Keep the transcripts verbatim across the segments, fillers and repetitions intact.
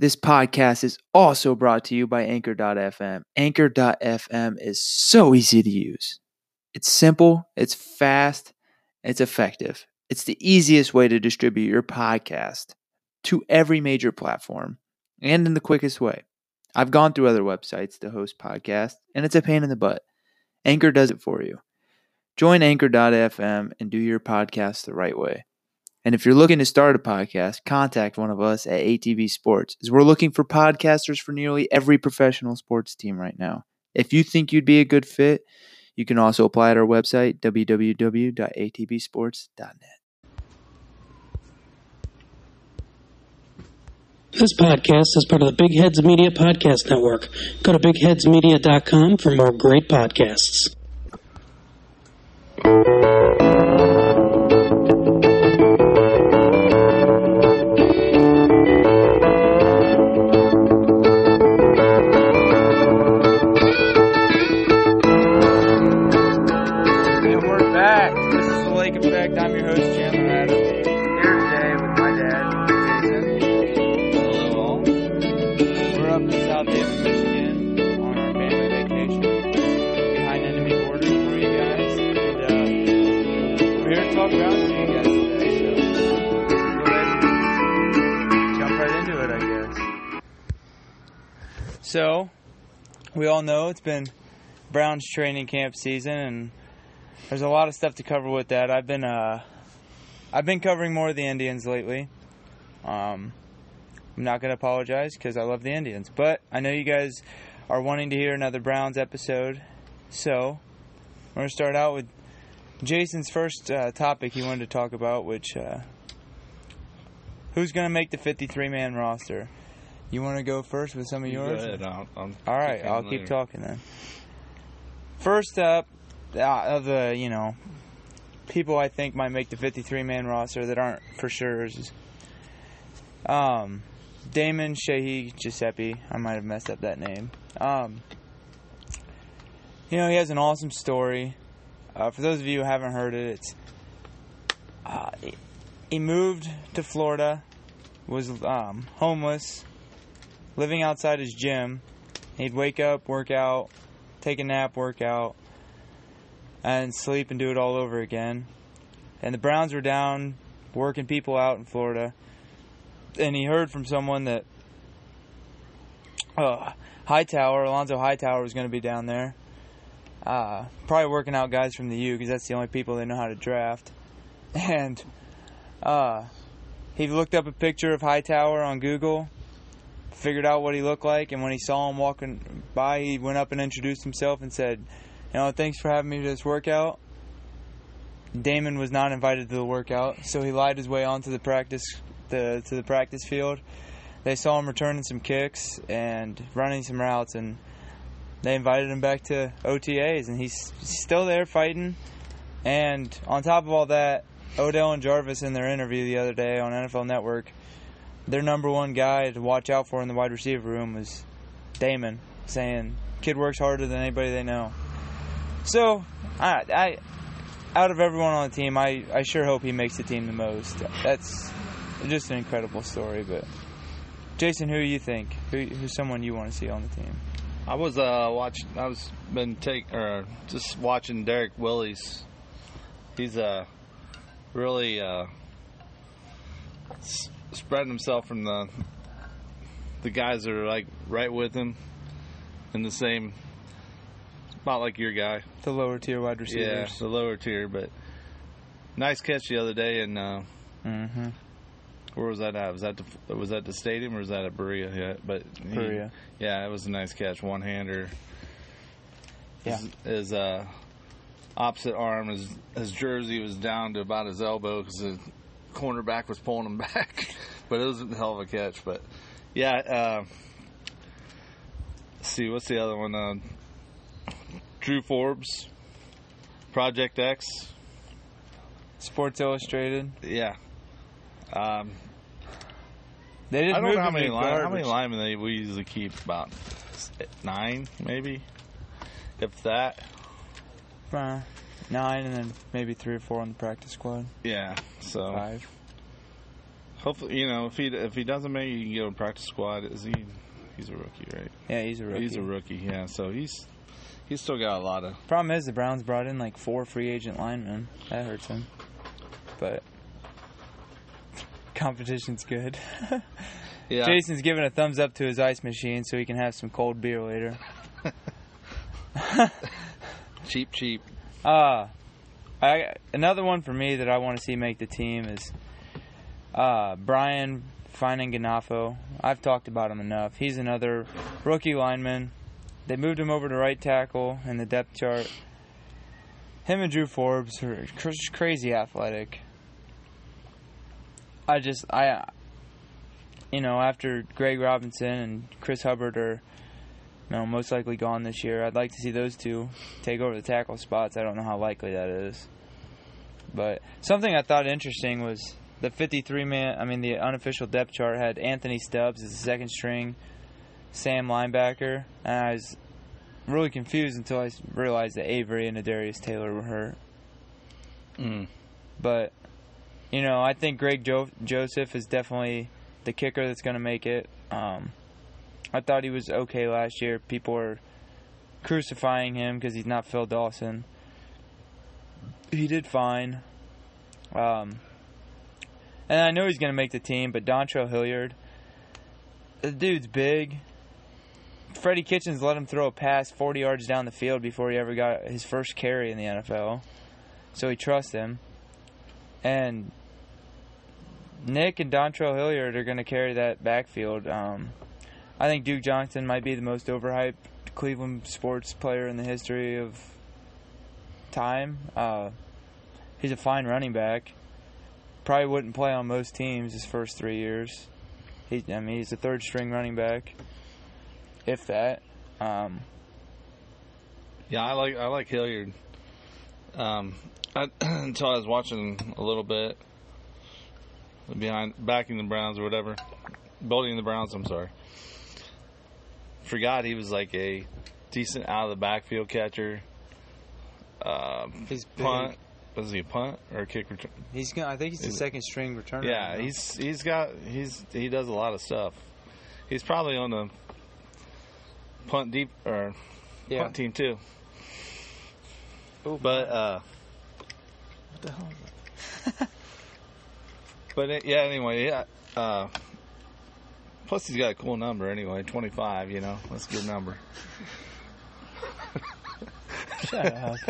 This podcast is also brought to you by Anchor dot F M. Anchor dot F M is so easy to use. It's simple, it's fast, it's effective. It's the easiest way to distribute your podcast to every major platform and in the quickest way. I've gone through other websites to host podcasts, and it's a pain in the butt. Anchor does it for you. Join Anchor dot F M and do your podcast the right way. And if you're looking to start a podcast, contact one of us at A T V Sports, as we're looking for podcasters for nearly every professional sports team right now. If you think you'd be a good fit, you can also apply at our website, w w w dot a t b sports dot net. This podcast is part of the Big Heads Media Podcast Network. Go to big heads media dot com for more great podcasts. So, we all know it's been Brown's training camp season, and there's a lot of stuff to cover with that. I've been uh, I've been covering more of the Indians lately. Um, I'm not going to apologize because I love the Indians. But I know you guys are wanting to hear another Browns episode. So, we're going to start out with Jason's first uh, topic he wanted to talk about, which uh, who's going to make the fifty-three man roster? You want to go first with some of yours? Go ahead. I'll, I'll All right, I'll later. keep talking then. First up, uh, of the, you know, people I think might make the fifty-three man roster that aren't for sure is um, Damon Sheehy Giuseppe. I might have messed up that name. Um, you know, he has an awesome story. Uh, for those of you who haven't heard it, it's uh, he moved to Florida, was um, homeless, living outside his gym. He'd wake up, work out, take a nap, work out, and sleep and do it all over again. And the Browns were down working people out in Florida. And he heard from someone that uh, Hightower, Alonzo Hightower, was going to be down there. Uh, probably working out guys from the U, because that's the only people they know how to draft. And uh, he looked up a picture of Hightower on Google, figured out what he looked like, and when he saw him walking by, he went up and introduced himself and said, you know, thanks for having me to this workout. Damon was not invited to the workout, so he lied his way onto the practice the, to the practice field. They saw him returning some kicks and running some routes, and they invited him back to O T As, and he's still there fighting. And on top of all that, Odell and Jarvis, in their interview the other day on N F L Network, their number one guy to watch out for in the wide receiver room was Damon, saying, kid works harder than anybody they know. So, I, I out of everyone on the team, I, I sure hope he makes the team the most. That's just an incredible story. But Jason, who do you think? Who, who's someone you want to see on the team? I was uh watching. I was been take or just watching Derek Willis. He's a uh, really. Uh, spreading himself from the the guys that are like right with him in the same, about like your guy, the lower tier wide receivers. Yeah, the lower tier. But nice catch the other day, and uh, mm-hmm. where was that at? Was that the, was that the stadium, or was that at Berea? Yeah, but he, Berea. Yeah, it was a nice catch, one hander. Yeah, his, his uh, opposite arm, his his jersey was down to about his elbow because cornerback was pulling him back, but it was a hell of a catch. But yeah, uh, let's see, what's the other one? Uh, Drew Forbes, Project X, Sports Illustrated. Yeah, um, they didn't. I don't know how many line, how many linemen they we usually keep. About nine, maybe, if that. Uh. Nine, and then maybe three or four on the practice squad. Yeah, so. Five. Hopefully, you know, if he if he doesn't make it, you can get on practice squad. Is he? He's a rookie, right? Yeah, he's a rookie. He's a rookie. Yeah, so he's he's still got a lot of. Problem is the Browns brought in like four free agent linemen. That hurts him. But competition's good. Yeah. Jason's giving a thumbs up to his ice machine so he can have some cold beer later. cheap, cheap. Uh, I another one for me that I want to see make the team is uh, Brian Finanganafo. I've talked about him enough. He's another rookie lineman. They moved him over to right tackle in the depth chart. Him and Drew Forbes are crazy athletic. I just, I... You know, after Greg Robinson and Chris Hubbard are, you know, most likely gone this year, I'd like to see those two take over the tackle spots. I don't know how likely that is. But something I thought interesting was the fifty-three man, I mean, the unofficial depth chart had Anthony Stubbs as the second string, Sam linebacker, and I was really confused until I realized that Avery and Adarius Taylor were hurt. Mm. But, you know, I think Greg Jo- Joseph is definitely the kicker that's going to make it. Um, I thought he was okay last year. People were crucifying him because he's not Phil Dawson. He did fine. Um, and I know he's going to make the team, but Dontrell Hilliard, the dude's big. Freddie Kitchens let him throw a pass forty yards down the field before he ever got his first carry in the N F L. So he trusts him. And Nick and Dontrell Hilliard are going to carry that backfield. Um, I think Duke Johnson might be the most overhyped Cleveland sports player in the history of time. Uh, he's a fine running back. Probably wouldn't play on most teams his first three years. He, I mean, he's a third-string running back, if that. Um, yeah, I like I like Hilliard. Um, I, until I was watching a little bit. Behind backing the Browns or whatever, building the Browns. I'm sorry. Forgot he was like a decent out of the backfield catcher. Um, he's punt. Big. Was he a punt or a kick return? He's gonna, I think he's the second string returner. Yeah, right he's he's got he's he does a lot of stuff. He's probably on the punt deep or yeah. punt team too. Ooh, but uh, what the hell is that? But, it, yeah, anyway, yeah. Uh, plus, he's got a cool number, anyway, twenty-five, you know. That's a good number. Shut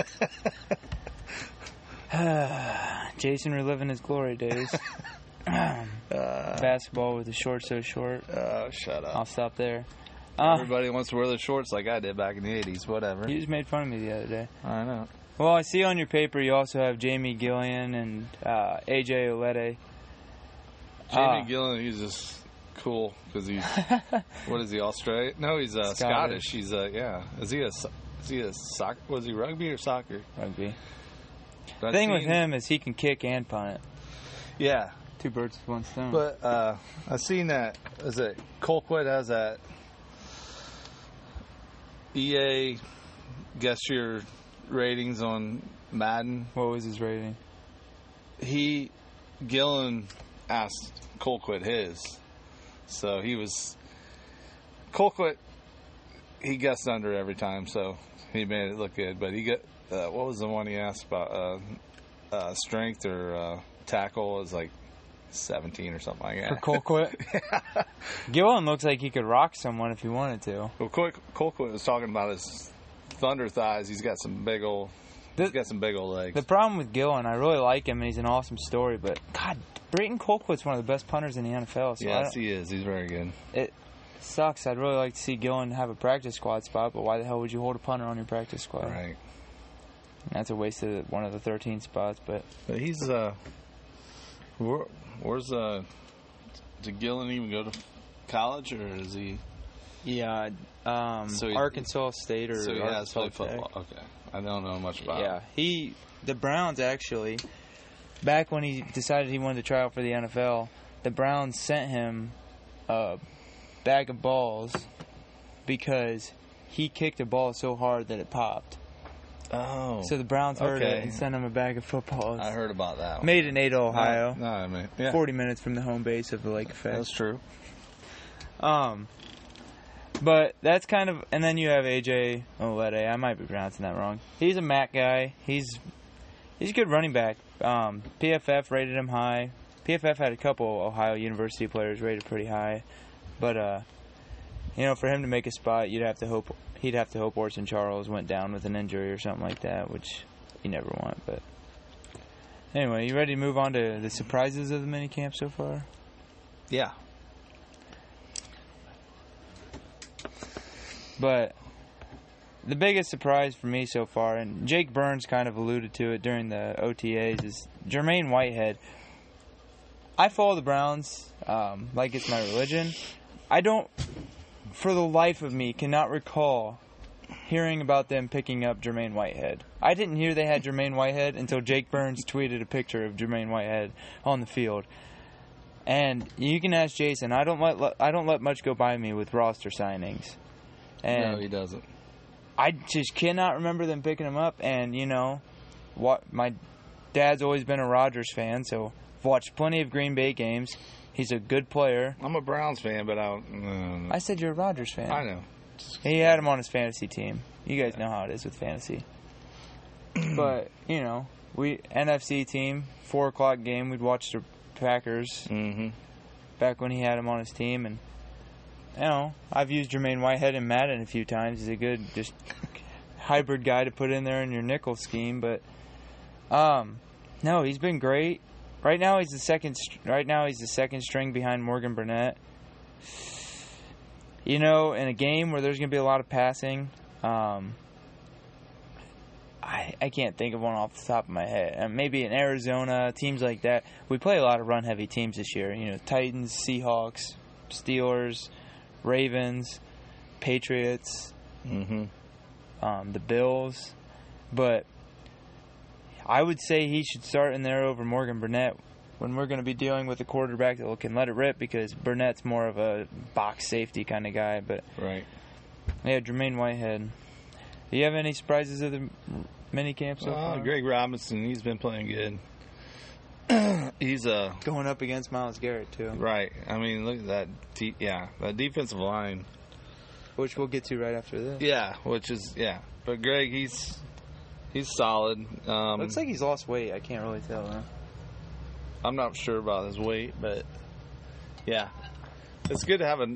up. Jason reliving his glory days. uh, Basketball with the shorts so short. Oh, uh, shut up. I'll stop there. Everybody uh, wants to wear their shorts like I did back in the eighties, whatever. You just made fun of me the other day. I know. Well, I see on your paper you also have Jamie Gillan and uh, A J Olede. Jamie uh, Gillan, he's just cool because he's, what is he, Australian? No, he's uh, Scottish. Scottish. He's, uh, yeah. Is he a, is he a soccer, was he rugby or soccer? Rugby. The thing with him is he can kick and punt it. Yeah. Two birds with one stone. But uh, I've seen that, is it, Colquitt has that E A, guess your ratings on Madden. What was his rating? He, Gillan asked Colquitt his, so he was Colquitt. He guessed under every time, so he made it look good. But he got uh, what was the one he asked about uh, uh, strength or uh, tackle? It was like seventeen or something like that for Colquitt. Yeah. Gillan looks like he could rock someone if he wanted to. Well, Col- Colquitt was talking about his thunder thighs. He's got some big old. He's got some big old legs. The problem with Gillan, I really like him, and he's an awesome story, but, God, Brayton Colquitt's one of the best punters in the N F L. So yes, he is. He's very good. It sucks. I'd really like to see Gillan have a practice squad spot, but why the hell would you hold a punter on your practice squad? Right. That's a waste of one of the thirteen spots, but... But he's, uh... Where, where's, uh... Did Gillan even go to college, or is he... Yeah, um, so he, Arkansas State or... So he has played football. Okay. I don't know much about yeah, him. Yeah, he... The Browns, actually, back when he decided he wanted to try out for the N F L, the Browns sent him a bag of balls because he kicked a ball so hard that it popped. Oh. So the Browns heard okay. it and sent him a bag of footballs. I heard about that one. Made in Ada, Ohio. No, I mean, yeah. forty minutes from the home base of the Lake Effect. That's true. Um, but that's kind of, and then you have A J Olede. I might be pronouncing that wrong. He's a Mac guy. He's he's a good running back. Um, P F F rated him high. P F F had a couple Ohio University players rated pretty high, but uh, you know, for him to make a spot, you'd have to hope he'd have to hope Orson Charles went down with an injury or something like that, which you never want. But anyway, you ready to move on to the surprises of the minicamp so far? Yeah. But the biggest surprise for me so far, and Jake Burns kind of alluded to it during the O T As, is Jermaine Whitehead. I follow the Browns um, like it's my religion. I don't, for the life of me, cannot recall hearing about them picking up Jermaine Whitehead. I didn't hear they had Jermaine Whitehead until Jake Burns tweeted a picture of Jermaine Whitehead on the field. And you can ask Jason. I don't let I don't let much go by me with roster signings. And no, he doesn't. I just cannot remember them picking him up. And you know, what my dad's always been a Rodgers fan, so. I've watched plenty of Green Bay games. He's a good player. I'm a Browns fan, but I don't... No, no. I said you're a Rodgers fan. I know. He had him on his fantasy team. You guys yeah. know how it is with fantasy. But, you know, we N F C team, four o'clock game, we'd watch the Packers mm-hmm. back when he had him on his team. And, you know, I've used Jermaine Whitehead and Madden a few times. He's a good just hybrid guy to put in there in your nickel scheme. But, um, no, he's been great. Right now he's the second. Right now he's the second string behind Morgan Burnett. You know, in a game where there's going to be a lot of passing, um, I I can't think of one off the top of my head. And maybe in Arizona, teams like that. We play a lot of run-heavy teams this year. You know, Titans, Seahawks, Steelers, Ravens, Patriots, mm-hmm. um, the Bills, but. I would say he should start in there over Morgan Burnett when we're going to be dealing with a quarterback that can let it rip, because Burnett's more of a box safety kind of guy. But right. Yeah, Jermaine Whitehead. Do you have any surprises of the minicamp so uh, far? Greg Robinson, he's been playing good. he's uh, going up against Myles Garrett, too. Right. I mean, look at that. De- yeah, that defensive line. Which we'll get to right after this. Yeah, which is, yeah. But Greg, he's... He's solid. Um, Looks like he's lost weight. I can't really tell, huh? I'm not sure about his weight, but yeah, it's good to have a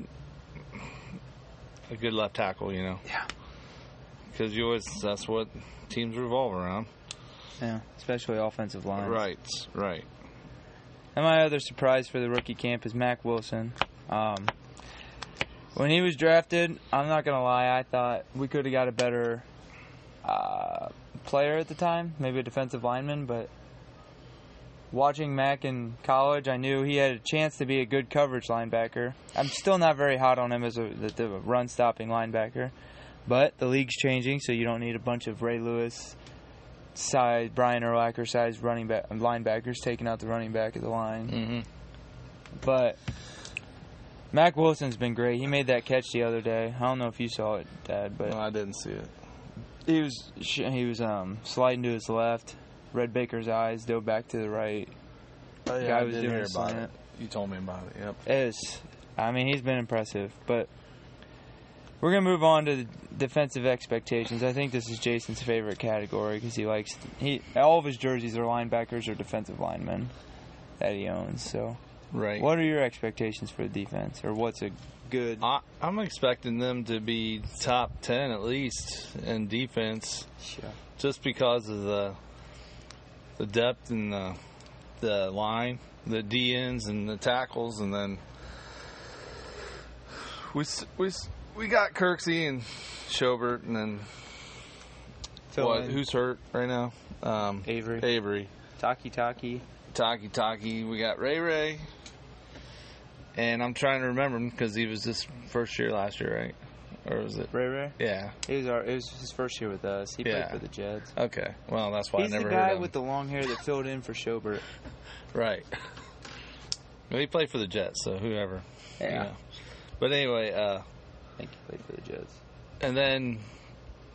a good left tackle, you know. Yeah. Because you always that's what teams revolve around. Yeah, especially offensive lines. Right, right. And my other surprise for the rookie camp is Mack Wilson. Um, when he was drafted, I'm not gonna lie, I thought we could have got a better. Uh, player at the time, maybe a defensive lineman, but watching Mack in college, I knew he had a chance to be a good coverage linebacker. I'm still not very hot on him as a the, the run-stopping linebacker, but the league's changing, so you don't need a bunch of Ray Lewis, size Brian Urlacher size running back linebackers taking out the running back of the line. Mm-hmm. But Mack Wilson's been great. He made that catch the other day. I don't know if you saw it, Dad, but no, I didn't see it. He was he was um, sliding to his left. Red Baker's eyes dove back to the right. Oh, yeah, the guy I was doing hear about it. You told me about it. Yep. It's, I mean, he's been impressive. But we're gonna move on to the defensive expectations. I think this is Jason's favorite category because he likes he all of his jerseys are linebackers or defensive linemen that he owns. So, right. What are your expectations for the defense, or what's a good. I, I'm expecting them to be top ten at least in defense, sure. Just because of the the depth and the the line, the D Ns and the tackles, and then we we we got Kirksey and Schobert, and then so what? Then, who's hurt right now? Um, Avery. Avery. Taki Taki. Taki Taki. We got Ray-Ray. And I'm trying to remember him because he was this first year last year, right? Or was it Ray-Ray? Yeah, it was our. It was his first year with us. He yeah. played for the Jets. Okay, well that's why He's I never. He's the guy heard with the long hair that filled in for Schobert. Right. Well, he played for the Jets, so whoever. Yeah. You know. But anyway, uh, I think he played for the Jets. And then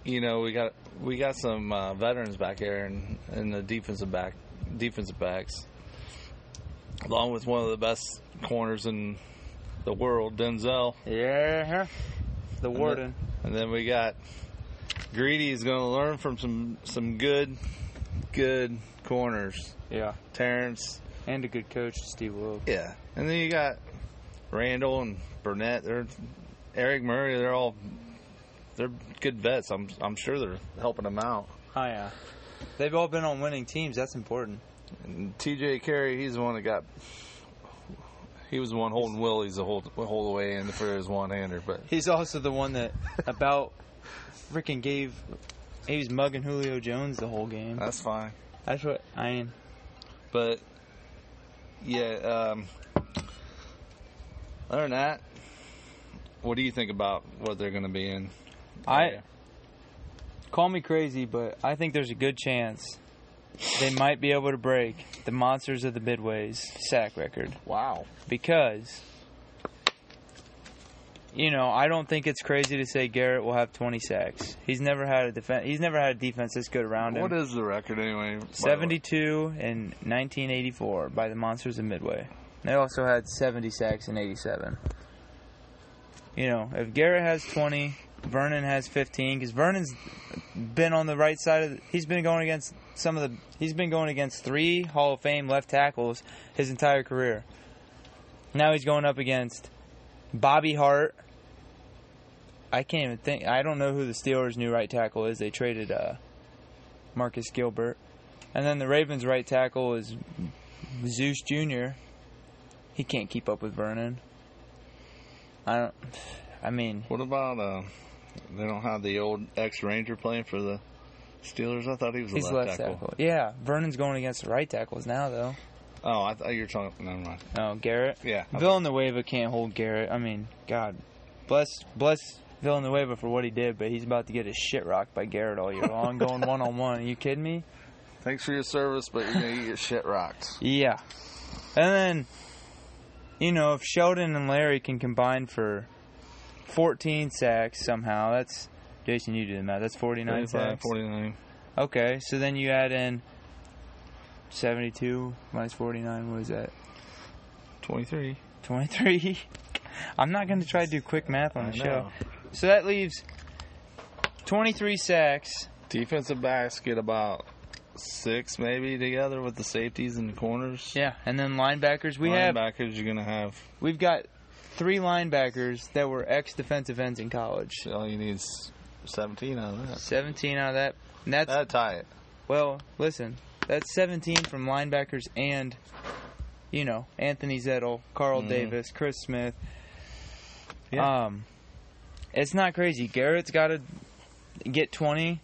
you know, we got we got some uh, veterans back here and, and the defensive back defensive backs, along with one of the best corners in the world, Denzel. Yeah, the warden. And then, and then we got Greedy is going to learn from some some good good corners. Yeah, Terrence and a good coach, Steve Wilkes. Yeah, and then you got Randall and Burnett. They're Eric Murray. They're all. They're good vets. I'm I'm sure they're helping them out. Oh, yeah. They've all been on winning teams. That's important. And T J Carey, he's the one that got – he was the one holding he's, Willie's the whole, whole way in for his one-hander. But he's also the one that about freaking gave – he was mugging Julio Jones the whole game. That's fine. That's what – I mean. But, yeah, um, other than that, what do you think about what they're going to be in? I call me crazy, but I think there's a good chance they might be able to break the Monsters of the Midway's sack record. Wow. Because, you know, I don't think it's crazy to say Garrett will have twenty sacks. He's never had a defense. He's never had a defense this good around him. What is the record anyway? seventy-two in nineteen eighty-four by the Monsters of Midway. They also had seventy sacks in eighty-seven. You know, if Garrett has twenty, Vernon has fifteen, because Vernon's been on the right side of the, he's been going against some of the he's been going against three Hall of Fame left tackles his entire career. Now he's going up against Bobby Hart. I can't even think. I don't know who the Steelers' new right tackle is. They traded uh, Marcus Gilbert, and then the Ravens' right tackle is Zeus Junior He can't keep up with Vernon. I don't. I mean, what about uh? They don't have the old ex-Ranger playing for the Steelers. I thought he was a left, left tackle. tackle. Yeah, Vernon's going against the right tackles now, though. Oh, I thought you were talking. Never mind. Oh, Garrett. Yeah. Villanueva can't hold Garrett. I mean, God, bless bless Villanueva for what he did, but he's about to get his shit rocked by Garrett all year long, going one on one. Are you kidding me? Thanks for your service, but you're gonna get your shit rocked. Yeah, and then, you know, if Sheldon and Larry can combine for fourteen sacks somehow, that's, Jason, you do the math, that's forty-nine sacks. forty-nine. Okay, so then you add in seventy-two minus forty-nine, what is that? twenty-three. twenty-three. I'm not going to try to do quick math on the show. So that leaves twenty-three sacks. Defensive backs get about six maybe together with the safeties and the corners. Yeah, and then linebackers. We linebackers have linebackers you're going to have. We've got three linebackers that were ex-defensive ends in college. All you need is seventeen out of that. seventeen out of that. And that's, that'd tie it. Well, listen, that's seventeen from linebackers and, you know, Anthony Zettel, Carl mm-hmm. Davis, Chris Smith. Yeah. Um, it's not crazy. Garrett's got to get twenty.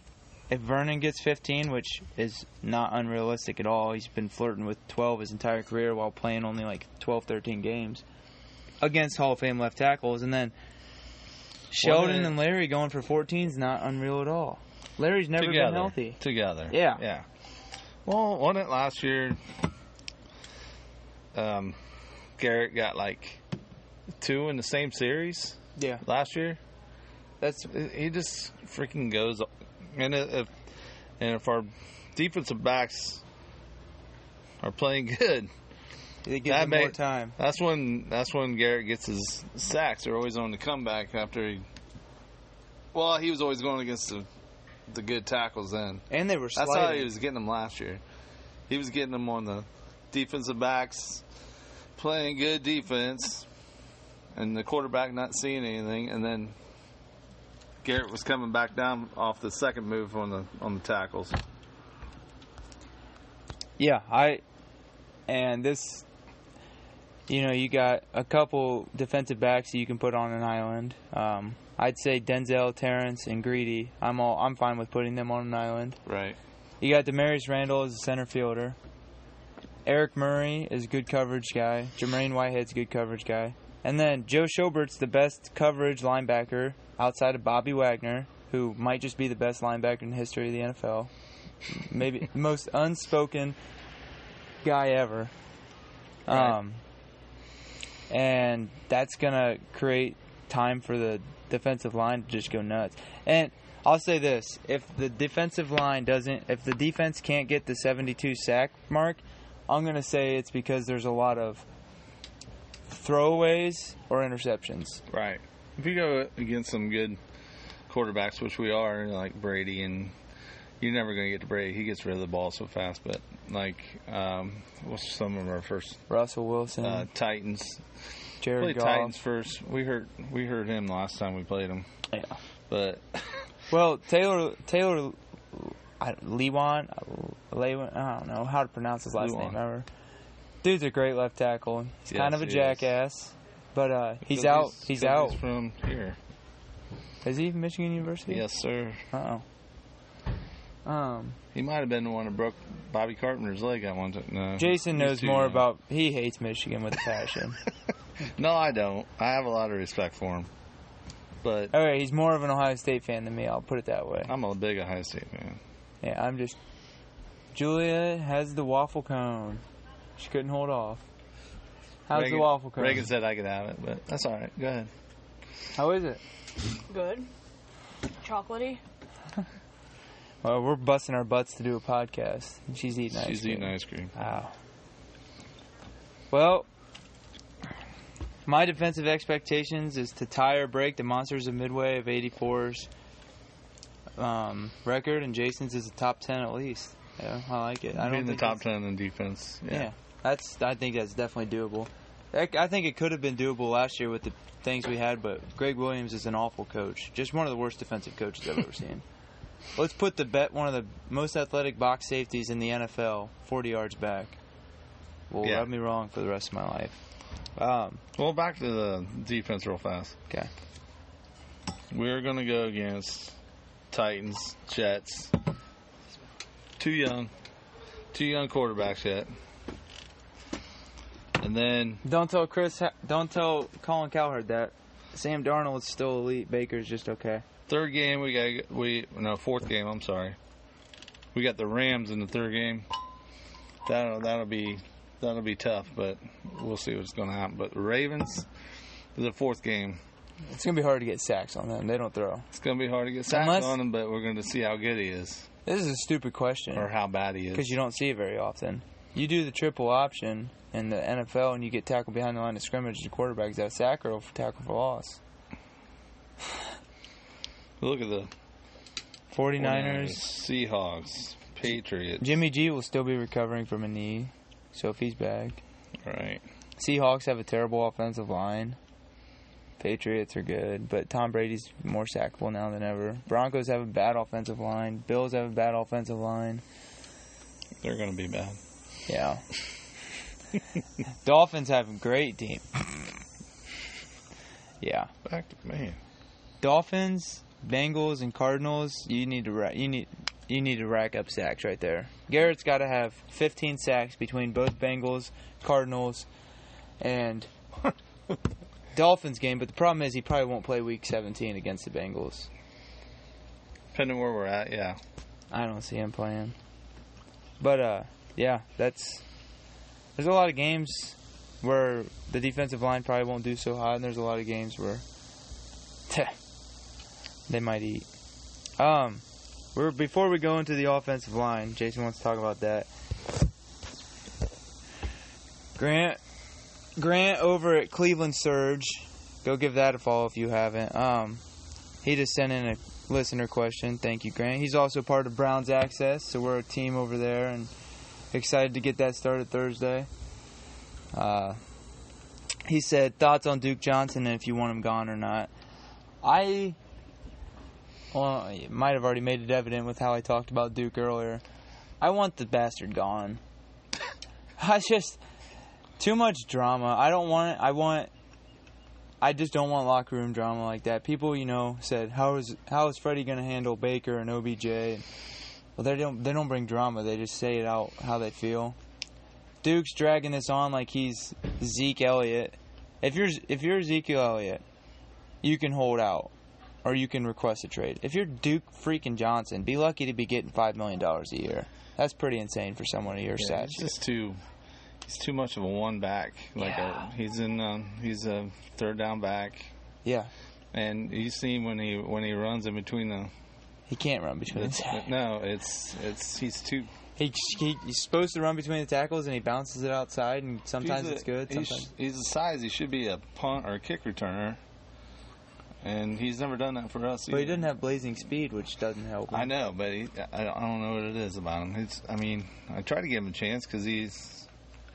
If Vernon gets fifteen, which is not unrealistic at all, he's been flirting with twelve his entire career while playing only like twelve, thirteen games against Hall of Fame left tackles. And then Sheldon well, then, and Larry going for fourteen is not unreal at all. Larry's never together, been healthy. Together. Yeah. Yeah. Well, wasn't it last year um, Garrett got like two in the same series? Yeah. Last year? That's He just freaking goes... And if and if our defensive backs are playing good, they give them more time. That's when that's when Garrett gets his sacks. They're always on the comeback after he. Well, he was always going against the the good tackles then, and they were sliding. That's how he was getting them last year. He was getting them on the defensive backs playing good defense, and the quarterback not seeing anything, and then Garrett was coming back down off the second move on the on the tackles. Yeah, I and this, you know, you got a couple defensive backs that you can put on an island. Um, I'd say Denzel, Terrence, and Greedy. I'm all I'm fine with putting them on an island. Right. You got Demarius Randall as a center fielder. Eric Murray is a good coverage guy. Jermaine Whitehead's a good coverage guy. And then Joe Schobert's the best coverage linebacker outside of Bobby Wagner, who might just be the best linebacker in the history of the N F L. Maybe the most unspoken guy ever. Right. Um, and that's going to create time for the defensive line to just go nuts. And I'll say this, if the defensive line doesn't, if the defense can't get the seventy-two sack mark, I'm going to say it's because there's a lot of throwaways or interceptions. Right. If you go against some good quarterbacks, which we are, like Brady, and you're never going to get to Brady. He gets rid of the ball so fast, but like um, what's some of our first? Russell Wilson. Uh, Titans. Jared played Goff. Titans first. We heard we heard him last time we played him. Yeah. But well, Taylor Taylor I, Lewan, Lewan, I don't know how to pronounce his last Lewan. name ever. Dude's a great left tackle. He's yes, kind of a jackass, is. but uh, he's so out. He's, he's out. He's from here. Is he from Michigan University? Yes, sir. Uh oh. Um. He might have been the one that broke Bobby Carpenter's leg at one time. No. Jason knows more young. about. He hates Michigan with a passion. No, I don't. I have a lot of respect for him. But all right, he's more of an Ohio State fan than me. I'll put it that way. I'm a big Ohio State fan. Yeah, I'm just. Julia has the waffle cone. She couldn't hold off. How's Reagan, the waffle cone? Reagan said I could have it, but that's all right. Go ahead. How is it? Good. Chocolatey. Well, we're busting our butts to do a podcast. And she's eating ice she's cream. She's eating ice cream. Wow. Well, my defensive expectations is to tie or break the Monsters of Midway of eighty-four's um, record, and Jason's is a top ten at least. Yeah, I like it. I don't Being think the top ten in defense. Yeah. yeah, that's. I think that's definitely doable. I think it could have been doable last year with the things we had, but Greg Williams is an awful coach. Just one of the worst defensive coaches I've ever seen. Let's put the bet one of the most athletic box safeties in the N F L forty yards back. Will yeah. rub me wrong for the rest of my life. Um, well, back to the defense real fast. Okay. We're going to go against Titans, Jets. Too young. Too young quarterbacks yet. And then... Don't tell Chris... Don't tell Colin Cowherd that. Sam Darnold's still elite. Baker's just okay. Third game, we got... we No, fourth game, I'm sorry. We got the Rams in the third game. That'll, that'll be... That'll be tough, but we'll see what's going to happen. But the Ravens, the fourth game. It's going to be hard to get sacks on them. They don't throw. It's going to be hard to get sacks Unless, on them, but we're going to see how good he is. This is a stupid question. Or how bad he is. Because you don't see it very often. You do the triple option in the N F L, and you get tackled behind the line of scrimmage, and the quarterback's out sack or tackle for loss. Look at the forty-niners. Seahawks. Patriots. Jimmy G will still be recovering from a knee. So if he's back. Right. Seahawks have a terrible offensive line. Patriots are good, but Tom Brady's more sackable now than ever. Broncos have a bad offensive line. Bills have a bad offensive line. They're going to be bad. Yeah. Dolphins have a great team. Yeah. Back to man. Dolphins, Bengals, and Cardinals, you need to ra- you need You need to rack up sacks right there. Garrett's got to have fifteen sacks between both Bengals, Cardinals, and Dolphins game. But the problem is he probably won't play Week seventeen against the Bengals. Depending where we're at, yeah. I don't see him playing. But, uh, yeah, that's – there's a lot of games where the defensive line probably won't do so hot, and there's a lot of games where they might eat. Um – We're, before we go into the offensive line, Jason wants to talk about that. Grant, Grant over at Cleveland Surge, go give that a follow if you haven't. Um, he just sent in a listener question. Thank you, Grant. He's also part of Browns Access, so we're a team over there, and excited to get that started Thursday. Uh, he said thoughts on Duke Johnson and if you want him gone or not. I. Well, it might have already made it evident with how I talked about Duke earlier. I want the bastard gone. I just... Too much drama. I don't want... I want... I just don't want locker room drama like that. People, you know, said, how is how is Freddie going to handle Baker and O B J? And, well, they don't, they don't bring drama. They just say it out how they feel. Duke's dragging this on like he's Zeke Elliott. If you're, if you're Zeke Elliott, you can hold out. Or you can request a trade. If you're Duke freaking Johnson, be lucky to be getting five million dollars a year. That's pretty insane for someone of your yeah, stature. He's just too, he's too much of a one back. Like yeah. a, he's in, um, he's a third down back. Yeah. And you see him when he when he runs in between the. He can't run between the tackles. No, it's it's he's too. He, he he's supposed to run between the tackles, and he bounces it outside, and sometimes a, it's good. Sometimes he's, he's the size. He should be a punt or a kick returner. And he's never done that for us. But either. He doesn't have blazing speed, which doesn't help him. I know, but he, I don't know what it is about him. It's, I mean, I try to give him a chance because he's.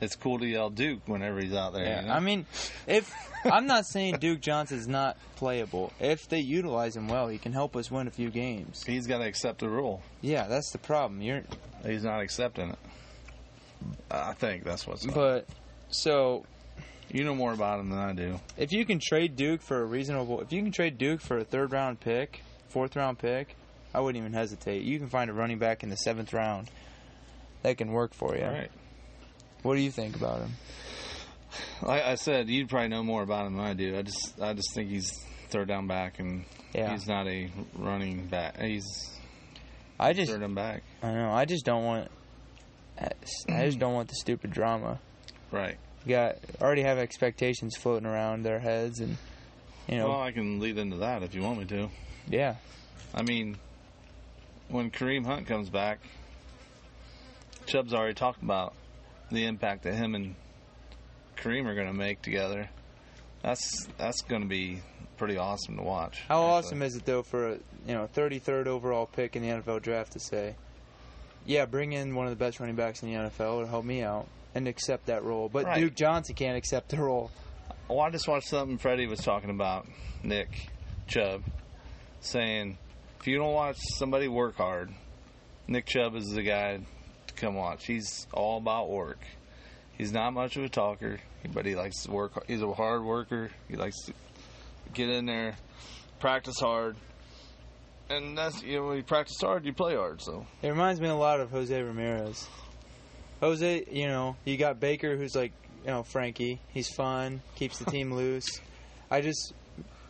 It's cool to yell Duke whenever he's out there. Yeah, you know? I mean, if I'm not saying Duke Johnson's not playable. If they utilize him well, he can help us win a few games. He's got to accept the rule. Yeah, that's the problem. You're. He's not accepting it. I think that's what's up. But so. You know more about him than I do. If you can trade Duke for a reasonable, if you can trade Duke for a third round pick, fourth round pick, I wouldn't even hesitate. You can find a running back in the seventh round that can work for you. All right. What do you think about him? Like I said, you'd probably know more about him than I do. I just, I just think he's third down back, and yeah. he's not a running back. He's, I just third down back. I know. I just don't want. I just don't want the stupid drama. Right. Got already have expectations floating around their heads, and you know. Well, I can lead into that if you want me to. Yeah. I mean, when Kareem Hunt comes back, Chubb's already talked about the impact that him and Kareem are going to make together. That's that's going to be pretty awesome to watch. How actually. Awesome is it though for a you know thirty-third overall pick in the N F L draft to say, yeah, bring in one of the best running backs in the N F L. It'll help me out. And accept that role. But right. Duke Johnson can't accept the role. Well, I just watched something Freddie was talking about, Nick Chubb, saying, if you don't watch somebody work hard, Nick Chubb is the guy to come watch. He's all about work. He's not much of a talker, but he likes to work. He's a hard worker. He likes to get in there, practice hard. And that's, you know, when you practice hard, you play hard. So it reminds me a lot of Jose Ramirez. Jose, you know, you got Baker, who's like, you know, Frankie. He's fun, keeps the team loose. I just,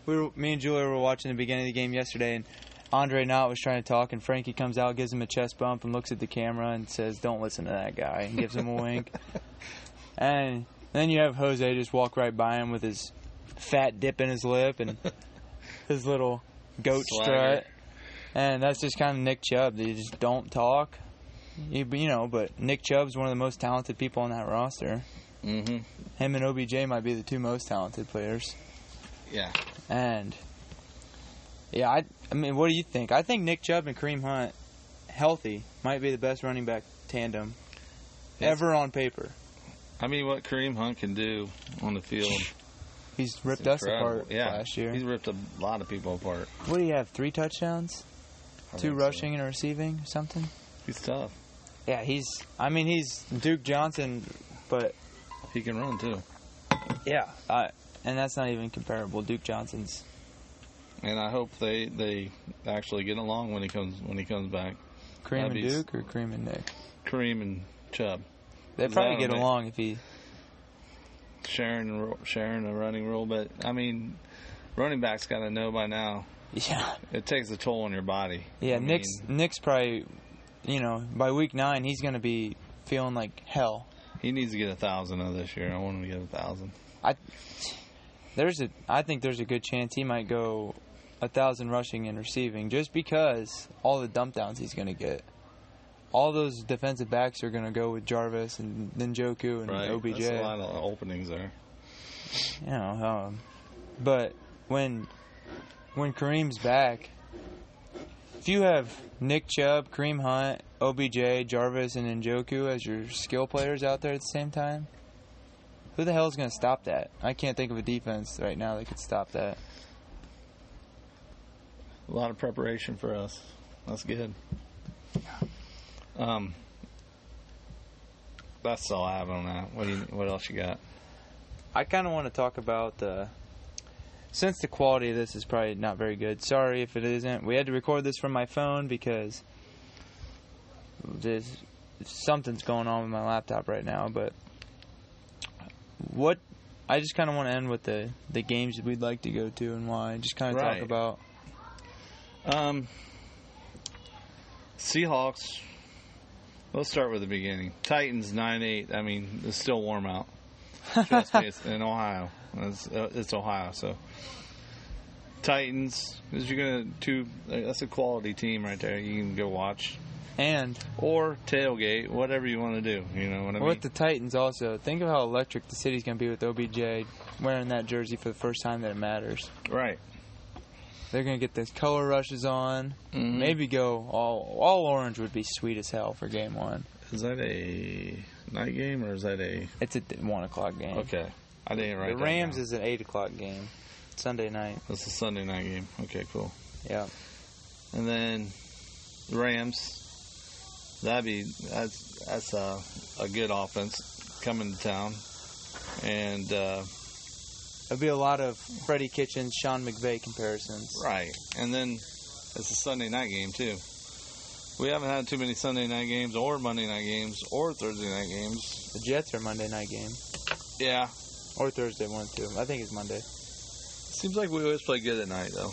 we were, me and Julia were watching the beginning of the game yesterday, and Andre Knott was trying to talk, and Frankie comes out, gives him a chest bump, and looks at the camera and says, "Don't listen to that guy," and gives him a wink. And then you have Jose just walk right by him with his fat dip in his lip and his little goat Slatter. Strut. And that's just kind of Nick Chubb. They just don't talk. You, you know, but Nick Chubb's one of the most talented people on that roster. Mm-hmm. Him and O B J might be the two most talented players. Yeah. And, yeah, I, I mean, what do you think? I think Nick Chubb and Kareem Hunt, healthy, might be the best running back tandem yes. ever on paper. I mean, what Kareem Hunt can do on the field. He's ripped it's us apart yeah. last year. He's ripped a lot of people apart. What do you have, three touchdowns? I two rushing so. and receiving or something? He's tough. Yeah, he's, I mean, he's Duke Johnson, but. He can run, too. Yeah, uh, and that's not even comparable. Duke Johnson's. And I hope they, they actually get along when he comes when he comes back. Kareem That'd and Duke or Kareem and Nick? Kareem and Chubb. They probably get along if he. Sharing, sharing a running rule, but, I mean, running back's got to know by now. Yeah. It takes a toll on your body. Yeah, I Nick's mean, Nick's probably. You know, by week nine, he's going to be feeling like hell. He needs to get a thousand of this year. I want him to get a thousand. I there's a I think there's a good chance he might go a thousand rushing and receiving just because all the dump downs he's going to get. All those defensive backs are going to go with Jarvis and then Njoku and right. O B J. There's a lot of openings there. You know, um, but when when Kareem's back. If you have Nick Chubb, Kareem Hunt, O B J, Jarvis, and Njoku as your skill players out there at the same time, who the hell is going to stop that? I can't think of a defense right now that could stop that. A lot of preparation for us. That's good. Um, that's all I have on that. What do you, what else you got? I kind of want to talk about the. Since the quality of this is probably not very good, sorry if it isn't. We had to record this from my phone because there's something's going on with my laptop right now. But what I just kind of want to end with the, the games that we'd like to go to and why. Just kind of right. talk about um, Seahawks. We'll start with the beginning. Titans nine eight. I mean, it's still warm out. Trust me, it's in Ohio. It's, uh, it's Ohio, so Titans. Is you're gonna two. That's a quality team right there. You can go watch. And or tailgate, whatever you want to do. You know what I mean? With the Titans also, think of how electric the city's going to be with O B J wearing that jersey for the first time that it matters. Right. They're going to get those color rushes on. Mm-hmm. Maybe go all all orange would be sweet as hell for game one. Is that a night game or is that a... It's a one o'clock game. Okay. I didn't write that down. The Rams is an eight o'clock game. Sunday night. That's a Sunday night game. Okay, cool. Yeah. And then the Rams... That'd be that's that's a, a good offense coming to town, and uh, it'll be a lot of Freddie Kitchens, Sean McVay comparisons. Right, and then it's a Sunday night game too. We haven't had too many Sunday night games, or Monday night games, or Thursday night games. The Jets are Monday night game. Yeah, or Thursday one too. I think it's Monday. Seems like we always play good at night though.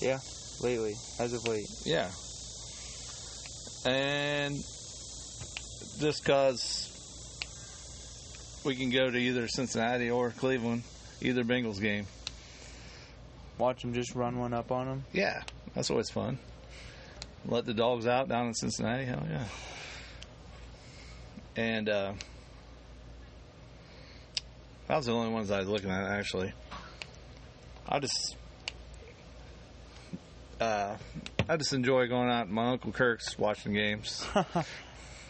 Yeah, lately, as of late. Yeah. And just because we can go to either Cincinnati or Cleveland, either Bengals game. Watch them just run one up on them? Yeah, that's always fun. Let the dogs out down in Cincinnati, hell yeah. And uh, that was the only ones I was looking at, actually. I just... Uh, I just enjoy going out to my Uncle Kirk's watching games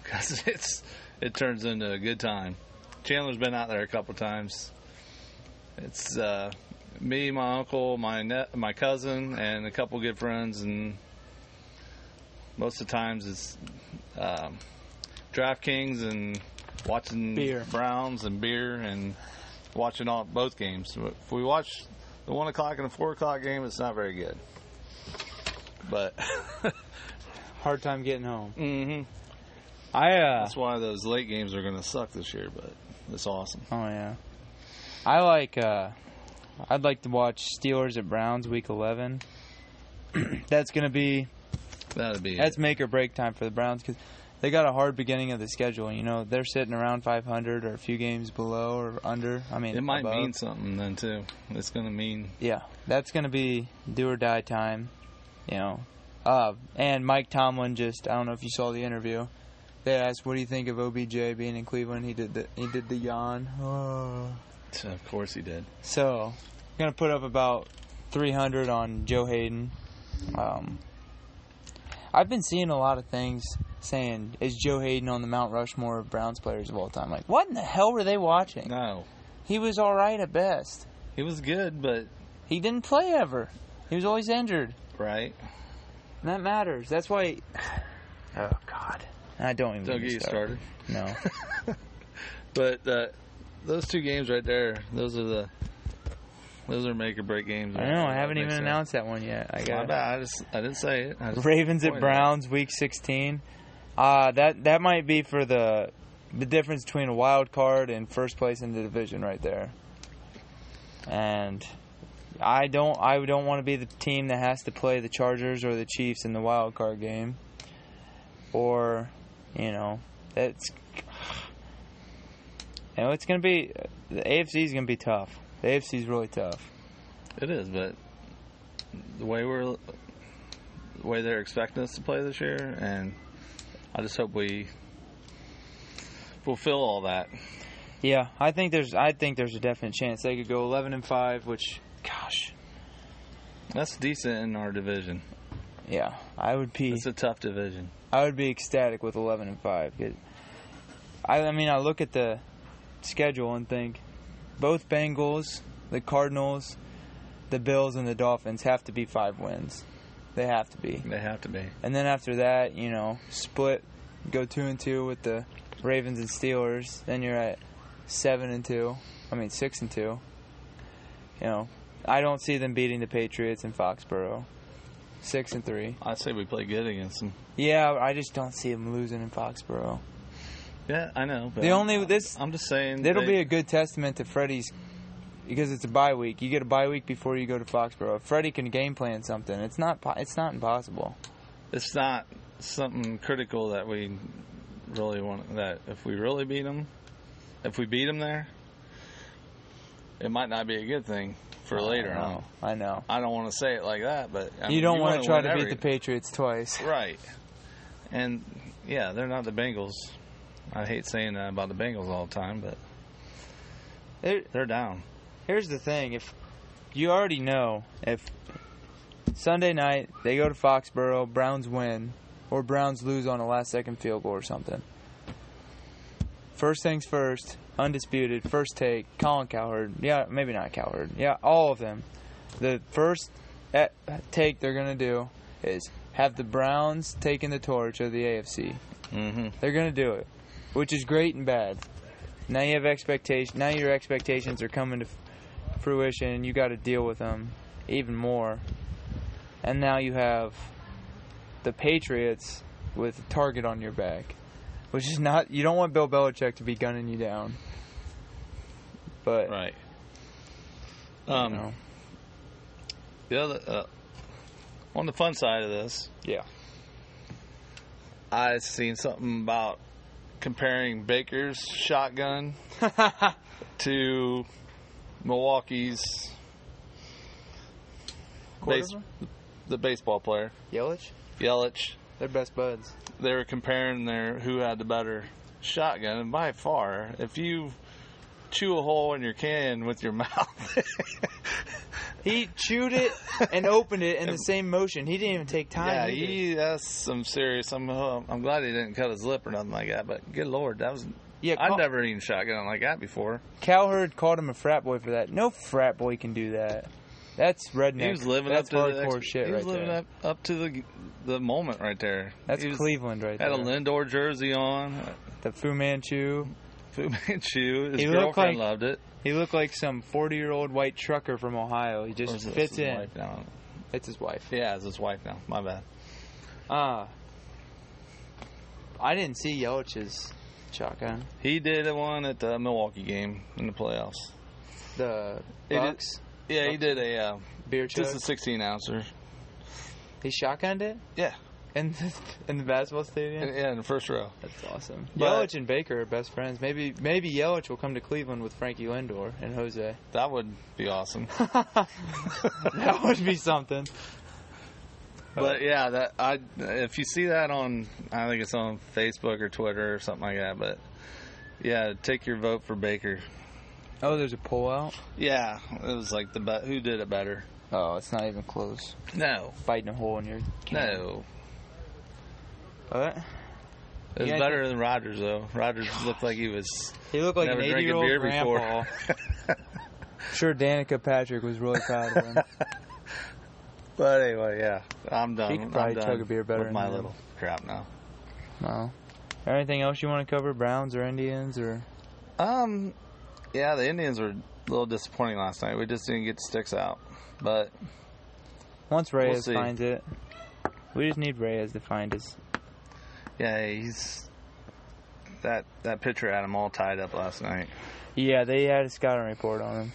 because it's it turns into a good time. Chandler's been out there a couple times. It's uh, me, my uncle, my ne- my cousin, and a couple good friends. And most of the times it's um, DraftKings and watching beer. Browns and beer and watching all both games. If we watch the one o'clock and the four o'clock game, it's not very good. But hard time getting home. Mm-hmm. I uh, that's why those late games are gonna suck this year, but it's awesome. Oh yeah. I like. Uh, I'd like to watch Steelers at Browns week eleven. That's gonna be. That'd be. That's it. Make or break time for the Browns because they got a hard beginning of the schedule. You know they're sitting around five hundred or a few games below or under. I mean, it might above. Mean something then too. It's gonna mean. Yeah, that's gonna be do or die time. You know, uh, and Mike Tomlin just—I don't know if you saw the interview. They asked, "What do you think of O B J being in Cleveland?" He did the—he did the yawn. Oh. Of course he did. So, I'm gonna put up about three hundred on Joe Hayden. Um, I've been seeing a lot of things saying, "Is Joe Hayden on the Mount Rushmore of Browns players of all time?" Like, what in the hell were they watching? No, he was all right at best. He was good, but he didn't play ever. He was always injured. Right. And that matters. That's why... He... Oh, God. I don't even... Don't get you started. No. But uh, those two games right there, those are the... Those are make-or-break games. I know. I haven't even sense. announced that one yet. I got. I, just, I didn't say it. Ravens at Browns, out. Week sixteen. Uh, that that might be for the the difference between a wild card and first place in the division right there. And... I don't. I don't want to be the team that has to play the Chargers or the Chiefs in the wild card game, or, you know, that's. You know, it's gonna be the A F C is gonna be tough. The A F C is really tough. It is, but the way we're, the way they're expecting us to play this year, and I just hope we fulfill all that. Yeah, I think there's. I think there's a definite chance they could go eleven and five, which. Gosh. That's decent in our division. Yeah, I would be... It's a tough division. I would be ecstatic with eleven and five. I, I mean, I look at the schedule and think both Bengals, the Cardinals, the Bills, and the Dolphins have to be five wins. They have to be. They have to be. And then after that, you know, split, go two and two with the Ravens and Steelers. Then you're at seven and two. I mean, six and two. You know... I don't see them beating the Patriots in Foxborough. Six and three. I'd say we play good against them. Yeah, I just don't see them losing in Foxborough. Yeah, I know. But the I'm, only this, I'm just saying, it'll they, be a good testament to Freddie's because it's a bye week. You get a bye week before you go to Foxborough. If Freddie can game plan something, it's not it's not impossible. It's not something critical that we really want. That if we really beat them, if we beat them there, it might not be a good thing. for later on. I know. I don't want to say it like that, but I you mean, don't you want to try to every... beat the Patriots twice, right? And yeah, they're not the Bengals. I hate saying that about the Bengals all the time, but they're, they're down. Here's the thing: if you already know, if Sunday night they go to Foxborough, Browns win, or Browns lose on a last-second field goal or something. First things first, undisputed, first take, Colin Cowherd. Yeah, maybe not Cowherd. Yeah, all of them. The first at- take they're going to do is have the Browns taking the torch of the A F C. Mm-hmm. They're going to do it, which is great and bad. Now you have expectations. Now your expectations are coming to f- fruition, and you got to deal with them even more. And now you have the Patriots with a target on your back. Which is not... You don't want Bill Belichick to be gunning you down. But... Right. Um, you know. The other... Uh, on the fun side of this... Yeah. I've seen something about comparing Baker's shotgun to Milwaukee's... Base, the baseball player. Yelich? Yelich. They're best buds. They were comparing their who had the better shotgun, and by far, if you chew a hole in your can with your mouth, he chewed it and opened it in the same motion. He didn't even take time. Yeah, either. he that's some serious. I'm uh, I'm glad he didn't cut his lip or nothing like that. But good Lord, that was yeah. I've Cal- never eaten shotgun like that before. Cowherd called him a frat boy for that. No frat boy can do that. That's redneck. He was living That's up to hardcore the, shit right there. He was right living up, up to the the moment right there. That's was, Cleveland right there. Had a Lindor jersey on. The Fu Manchu. Fu Manchu. His he girlfriend like, loved it. He looked like some forty-year-old white trucker from Ohio. He just it, fits in. It's his wife. Yeah, it's his wife now. My bad. Uh, I didn't see Yelich's shotgun. He did one at the Milwaukee game in the playoffs. The Bucks? Yeah, he did a uh, beer chug. Just a sixteen-ouncer. He shotgunned it? Yeah. In the, in the basketball stadium? In, yeah, in the first row. That's awesome. Yelich and Baker are best friends. Maybe maybe Yelich will come to Cleveland with Frankie Lindor and Jose. That would be awesome. That would be something. But, yeah, that I if you see that on, I think it's on Facebook or Twitter or something like that. But, yeah, take your vote for Baker. Oh, there's a pullout? Yeah. It was like the be- who did it better. Oh, it's not even close. No. Fighting a hole in your can. No. What? It was better think- than Rodgers, though. Rodgers looked like he was... He looked like never an eighty-year-old beer grandpa. Sure, Danica Patrick was really proud of him. But anyway, yeah. I'm done. He could probably I'm chug a beer better with than my him. Little crap now. No. Anything else you want to cover? Browns or Indians or... Um... Yeah, the Indians were a little disappointing last night. We just didn't get the sticks out. But once Reyes we'll finds it, we just need Reyes to find us. Yeah, he's that that pitcher had him all tied up last night. Yeah, they had a scouting report on him.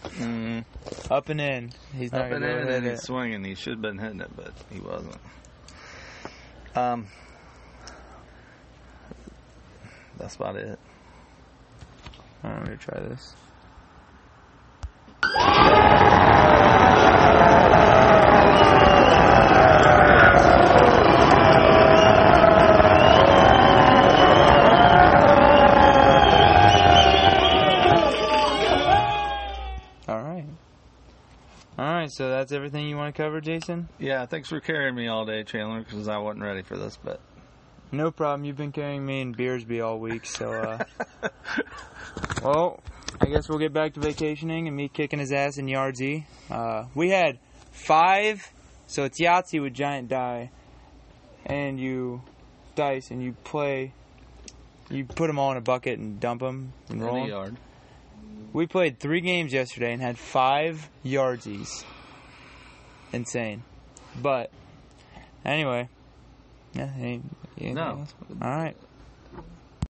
Mm-hmm. Up and in, he's not up and in, and then he's it. swinging. He should have been hitting it, but he wasn't. Um, that's about it. All right, I'm gonna try this. All right. All right, so that's everything you want to cover, Jason? Yeah, thanks for carrying me all day, Chandler, because I wasn't ready for this, but... No problem. You've been carrying me in Beersby all week, so, uh... Well, I guess we'll get back to vacationing and me kicking his ass in Yahtzee. Uh, we had five, so it's Yahtzee with giant die, and you dice, and you play, you put them all in a bucket and dump them and roll them. In the yard. We played three games yesterday and had five Yahtzees. Insane. But, anyway... Yeah, ain't, ain't no. All right.